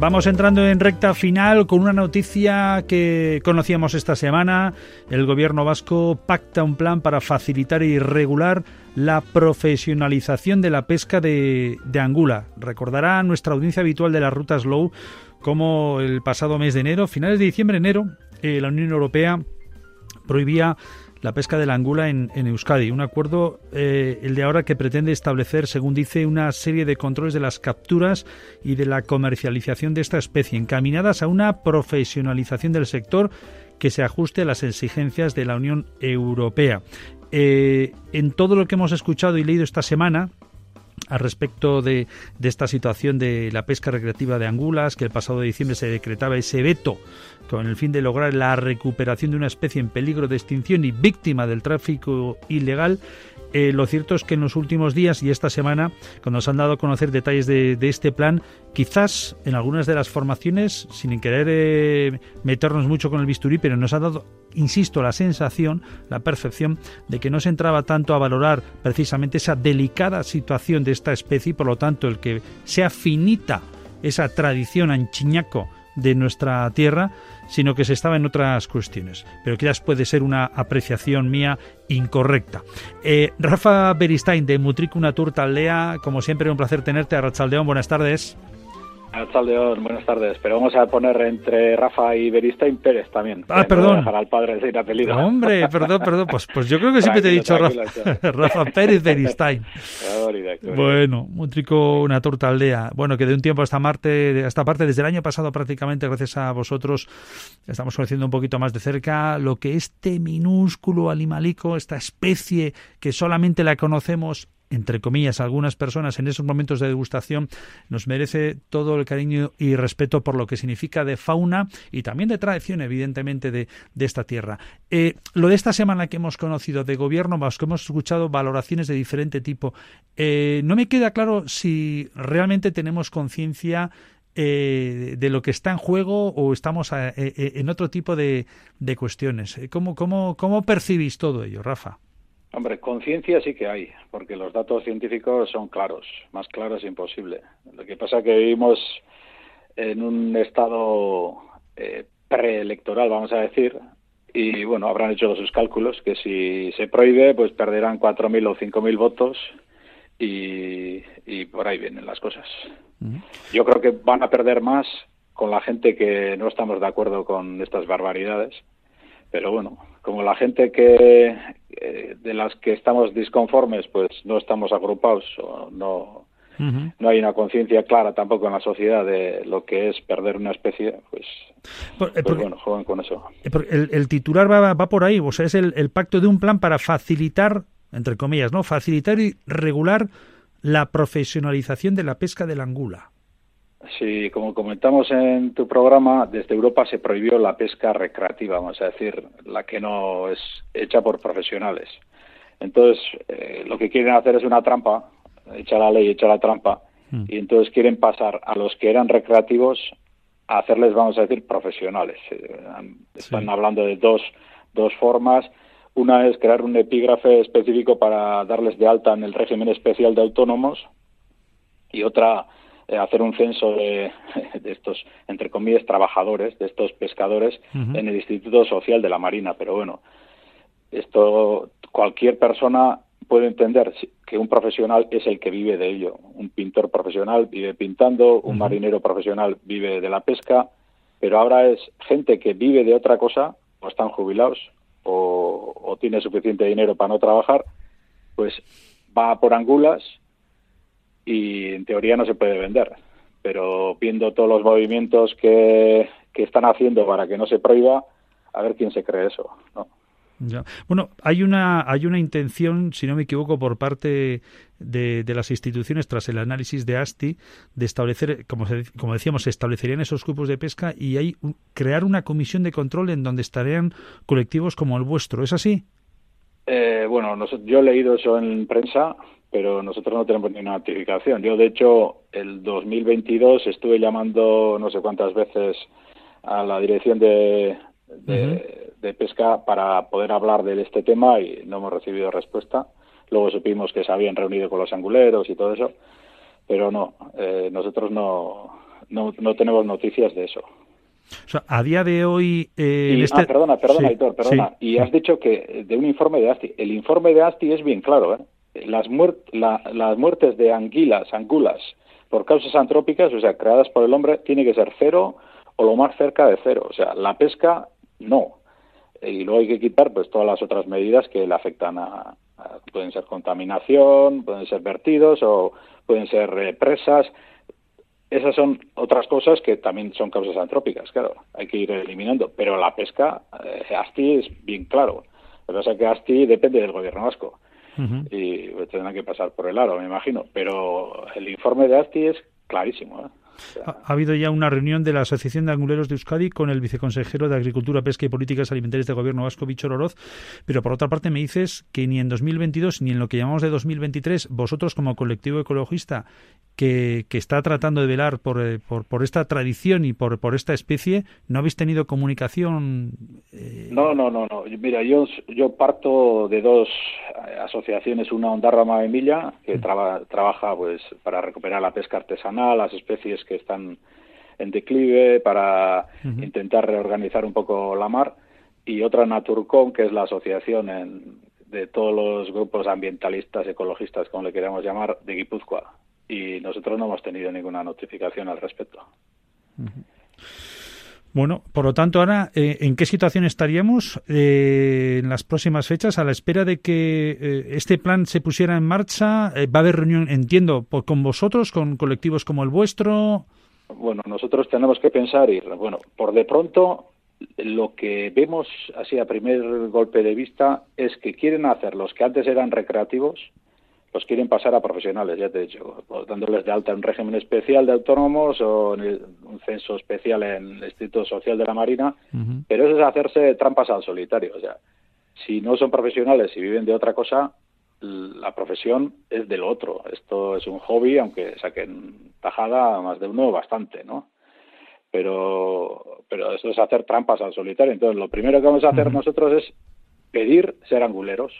Vamos entrando en recta final con una noticia que conocíamos esta semana. El Gobierno vasco pacta un plan para facilitar y regular la profesionalización de la pesca de angula. Recordará nuestra audiencia habitual de las rutas low como el pasado mes de enero, finales de diciembre-enero, la Unión Europea prohibía la pesca de la angula en Euskadi. Un acuerdo, el de ahora, que pretende establecer, según dice, una serie de controles de las capturas y de la comercialización de esta especie, encaminadas a una profesionalización del sector que se ajuste a las exigencias de la Unión Europea. En todo lo que hemos escuchado y leído esta semana al respecto de esta situación de la pesca recreativa de angulas, que el pasado diciembre se decretaba ese veto con el fin de lograr la recuperación de una especie en peligro de extinción y víctima del tráfico ilegal, lo cierto es que en los últimos días y esta semana, cuando se han dado a conocer detalles de este plan, quizás en algunas de las formaciones, sin querer meternos mucho con el bisturí, pero nos ha dado, insisto, la sensación, la percepción de que no se entraba tanto a valorar precisamente esa delicada situación de esta especie y, por lo tanto, el que sea finita esa tradición anchiñaco de nuestra tierra, sino que se estaba en otras cuestiones. Pero quizás puede ser una apreciación mía incorrecta. Rafa Beristain, de Mutriku Natur Taldea, como siempre, un placer tenerte. Arratsaldeon, buenas tardes. Arratsaldeon, buenas tardes. Pero vamos a poner entre Rafa y Beristain Pérez también. Ah, perdón. No dejar al padre sin apellido. No, hombre, perdón. Pues yo creo que siempre te he dicho Rafa Pérez Beristain. Bueno, Mutriku Natur Taldea. Bueno, que de un tiempo a esta parte, desde el año pasado prácticamente, gracias a vosotros, estamos conociendo un poquito más de cerca lo que este minúsculo animalico, esta especie que solamente la conocemos, entre comillas, algunas personas, en esos momentos de degustación, nos merece todo el cariño y respeto por lo que significa de fauna y también de tradición, evidentemente, de esta tierra. Lo de esta semana que hemos conocido de Gobierno vasco, hemos escuchado valoraciones de diferente tipo. No me queda claro si realmente tenemos conciencia de lo que está en juego o estamos en otro tipo de cuestiones. ¿Cómo percibís todo ello, Rafa? Hombre, conciencia sí que hay, porque los datos científicos son claros, más claros imposible. Lo que pasa es que vivimos en un estado preelectoral, vamos a decir, y bueno, habrán hecho sus cálculos, que si se prohíbe, pues perderán 4.000 o 5.000 votos y por ahí vienen las cosas. Yo creo que van a perder más con la gente que no estamos de acuerdo con estas barbaridades, pero bueno, como la gente que de las que estamos disconformes, pues no estamos agrupados, o no hay una conciencia clara tampoco en la sociedad de lo que es perder una especie, pues bueno, juegan con eso. El titular va por ahí, o sea, es el pacto de un plan para facilitar, entre comillas, ¿no?, facilitar y regular la profesionalización de la pesca de la angula. Sí, como comentamos en tu programa, desde Europa se prohibió la pesca recreativa, vamos a decir, la que no es hecha por profesionales. Entonces, lo que quieren hacer es una trampa, echar la ley, echar la trampa, y entonces quieren pasar a los que eran recreativos a hacerles, vamos a decir, profesionales. Están hablando de dos formas. Una es crear un epígrafe específico para darles de alta en el régimen especial de autónomos, y otra, hacer un censo de estos, entre comillas, trabajadores, de estos pescadores, en el Instituto Social de la Marina. Pero bueno, esto cualquier persona puede entender que un profesional es el que vive de ello. Un pintor profesional vive pintando, un marinero profesional vive de la pesca, pero ahora es gente que vive de otra cosa, o están jubilados, o tiene suficiente dinero para no trabajar, pues va por angulas, y en teoría no se puede vender, pero viendo todos los movimientos que están haciendo para que no se prohíba, a ver quién se cree eso, ¿no? Ya. Bueno, hay una intención, si no me equivoco, por parte de las instituciones, tras el análisis de AZTI, de establecer, como decíamos, se establecerían esos grupos de pesca y crear una comisión de control en donde estarían colectivos como el vuestro. ¿Es así? Bueno, yo he leído eso en prensa, pero nosotros no tenemos ninguna notificación. Yo, de hecho, el 2022 estuve llamando no sé cuántas veces a la dirección de pesca para poder hablar de este tema y no hemos recibido respuesta. Luego supimos que se habían reunido con los anguleros y todo eso, pero no, nosotros no, no tenemos noticias de eso. O sea, a día de hoy... Perdona, sí, Aitor, perdona. Sí, y has dicho que de un informe de AZTI. El informe de AZTI es bien claro, ¿eh? Las muertes de angulas, por causas antrópicas, o sea, creadas por el hombre, tiene que ser cero o lo más cerca de cero. O sea, la pesca, no. Y luego hay que quitar pues todas las otras medidas que le afectan a pueden ser contaminación, pueden ser vertidos o pueden ser presas. Esas son otras cosas que también son causas antrópicas, claro, hay que ir eliminando. Pero la pesca, AZTI es bien claro. Lo que pasa es que AZTI depende del gobierno vasco. Uh-huh. Y tendrán que pasar por el aro, me imagino. Pero el informe de AZTI es clarísimo, ¿eh? Ha habido ya una reunión de la Asociación de Anguleros de Euskadi con el viceconsejero de Agricultura, Pesca y Políticas Alimentarias del Gobierno Vasco, Víctor Oroz, pero por otra parte me dices que ni en 2022 ni en lo que llamamos de 2023 vosotros como colectivo ecologista que está tratando de velar por esta tradición y por esta especie, ¿no habéis tenido comunicación? No. Mira, yo parto de dos asociaciones, una Ondarra Mavemilla, que trabaja pues para recuperar la pesca artesanal, las especies que están en declive, para uh-huh. intentar reorganizar un poco la mar, y otra Naturcon, que es la asociación de todos los grupos ambientalistas, ecologistas, como le queramos llamar, de Guipúzcoa, y nosotros no hemos tenido ninguna notificación al respecto. Uh-huh. Bueno, por lo tanto, Ana, ¿en qué situación estaríamos en las próximas fechas a la espera de que este plan se pusiera en marcha? ¿Va a haber reunión, entiendo, con vosotros, con colectivos como el vuestro? Bueno, nosotros tenemos que pensar y, bueno, por de pronto, lo que vemos así a primer golpe de vista es que quieren hacer los que antes eran recreativos, los quieren pasar a profesionales, ya te he dicho, dándoles de alta en régimen especial de autónomos o en un censo especial en el Instituto Social de la Marina, uh-huh. pero eso es hacerse trampas al solitario. O sea, si no son profesionales y viven de otra cosa, la profesión es del otro. Esto es un hobby, aunque saquen tajada más de uno bastante, ¿no? Pero eso es hacer trampas al solitario. Entonces, lo primero que vamos a hacer uh-huh. nosotros es pedir ser anguleros.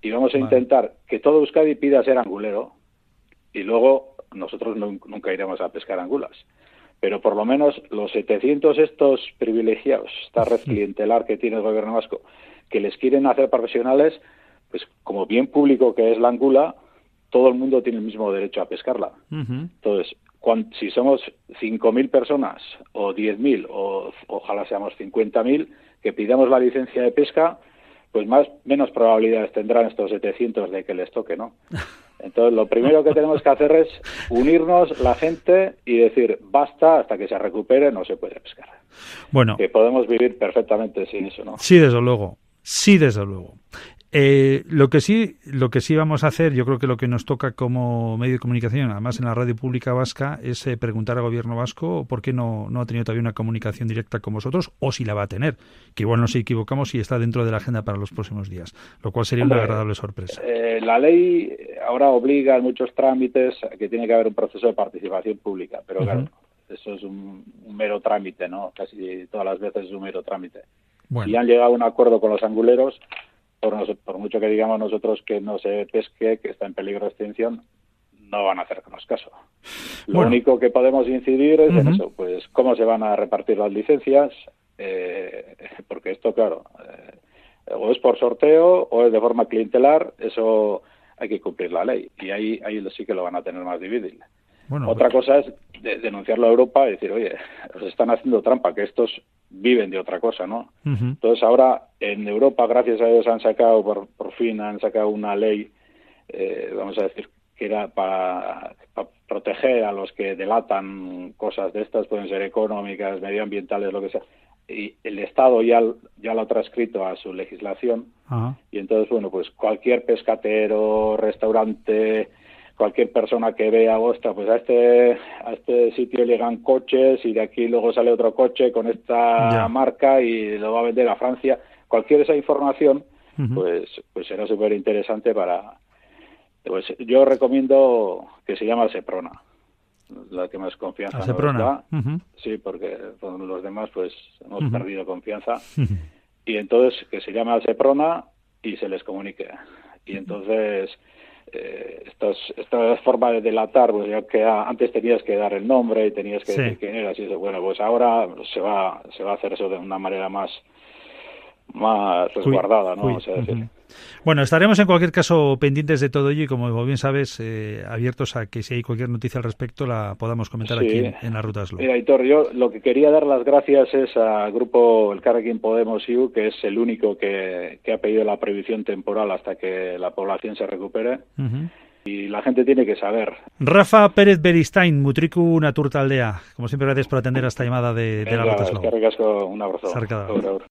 Y vamos a intentar que todo Euskadi pida ser angulero y luego nosotros nunca iremos a pescar angulas. Pero por lo menos los 700 estos privilegiados, esta red clientelar que tiene el gobierno vasco, que les quieren hacer profesionales, pues como bien público que es la angula, todo el mundo tiene el mismo derecho a pescarla. Uh-huh. Entonces, si somos 5.000 personas o 10.000 o ojalá seamos 50.000 que pidamos la licencia de pesca, pues menos probabilidades tendrán estos 700 de que les toque, ¿no? Entonces, lo primero que tenemos que hacer es unirnos la gente y decir, basta, hasta que se recupere, no se puede pescar. Bueno. Que podemos vivir perfectamente sin eso, ¿no? Sí, desde luego. Sí, desde luego. Lo que sí vamos a hacer, yo creo que lo que nos toca como medio de comunicación, además en la radio pública vasca, es preguntar al gobierno vasco por qué no ha tenido todavía una comunicación directa con vosotros, o si la va a tener, que igual nos equivocamos y está dentro de la agenda para los próximos días, lo cual sería una agradable sorpresa. La ley ahora obliga en muchos trámites a que tiene que haber un proceso de participación pública, pero claro, uh-huh. eso es un mero trámite, ¿no? Casi todas las veces es un mero trámite. Bueno. Y han llegado a un acuerdo con los anguleros. Por mucho que digamos nosotros que no se pesque, que está en peligro de extinción, no van a hacernos caso. Lo único que podemos incidir es en eso, pues cómo se van a repartir las licencias, porque esto, claro, o es por sorteo o es de forma clientelar, eso hay que cumplir la ley y ahí sí que lo van a tener más difícil. Bueno, otra cosa es denunciarlo a Europa y decir, oye, os están haciendo trampa, que estos viven de otra cosa, ¿no? Uh-huh. Entonces ahora en Europa, gracias a Dios, por fin han sacado una ley, vamos a decir, que era para proteger a los que delatan cosas de estas, pueden ser económicas, medioambientales, lo que sea. Y el Estado ya lo ha transcrito a su legislación. Uh-huh. Y entonces, bueno, pues cualquier pescatero, restaurante... Cualquier persona que vea, ostras, pues a este sitio llegan coches y de aquí luego sale otro coche con esta marca y lo va a vender a Francia. Cualquier esa información, uh-huh. pues será súper interesante para... Pues yo recomiendo que se llama Seprona, la que más confianza nos da. Uh-huh. Sí, porque con los demás pues hemos uh-huh. perdido confianza. Uh-huh. Y entonces que se llame Seprona y se les comunique. Y entonces... esta forma de delatar, pues ya que antes tenías que dar el nombre y tenías que decir quién eras y eso. Bueno, pues ahora se va a hacer eso de una manera más resguardada, ¿no? O sea, decir. Bueno, estaremos en cualquier caso pendientes de todo ello y, como bien sabes, abiertos a que si hay cualquier noticia al respecto la podamos comentar aquí en la Ruta Slow. Mira, Aitor, yo lo que quería dar las gracias es al grupo El Carrequín Podemos IU, que es el único que ha pedido la previsión temporal hasta que la población se recupere. Y la gente tiene que saber. Rafa Pérez Beristain, Mutriku Natur Taldea. Como siempre, gracias por atender a esta llamada de la Ruta Slow. Un abrazo.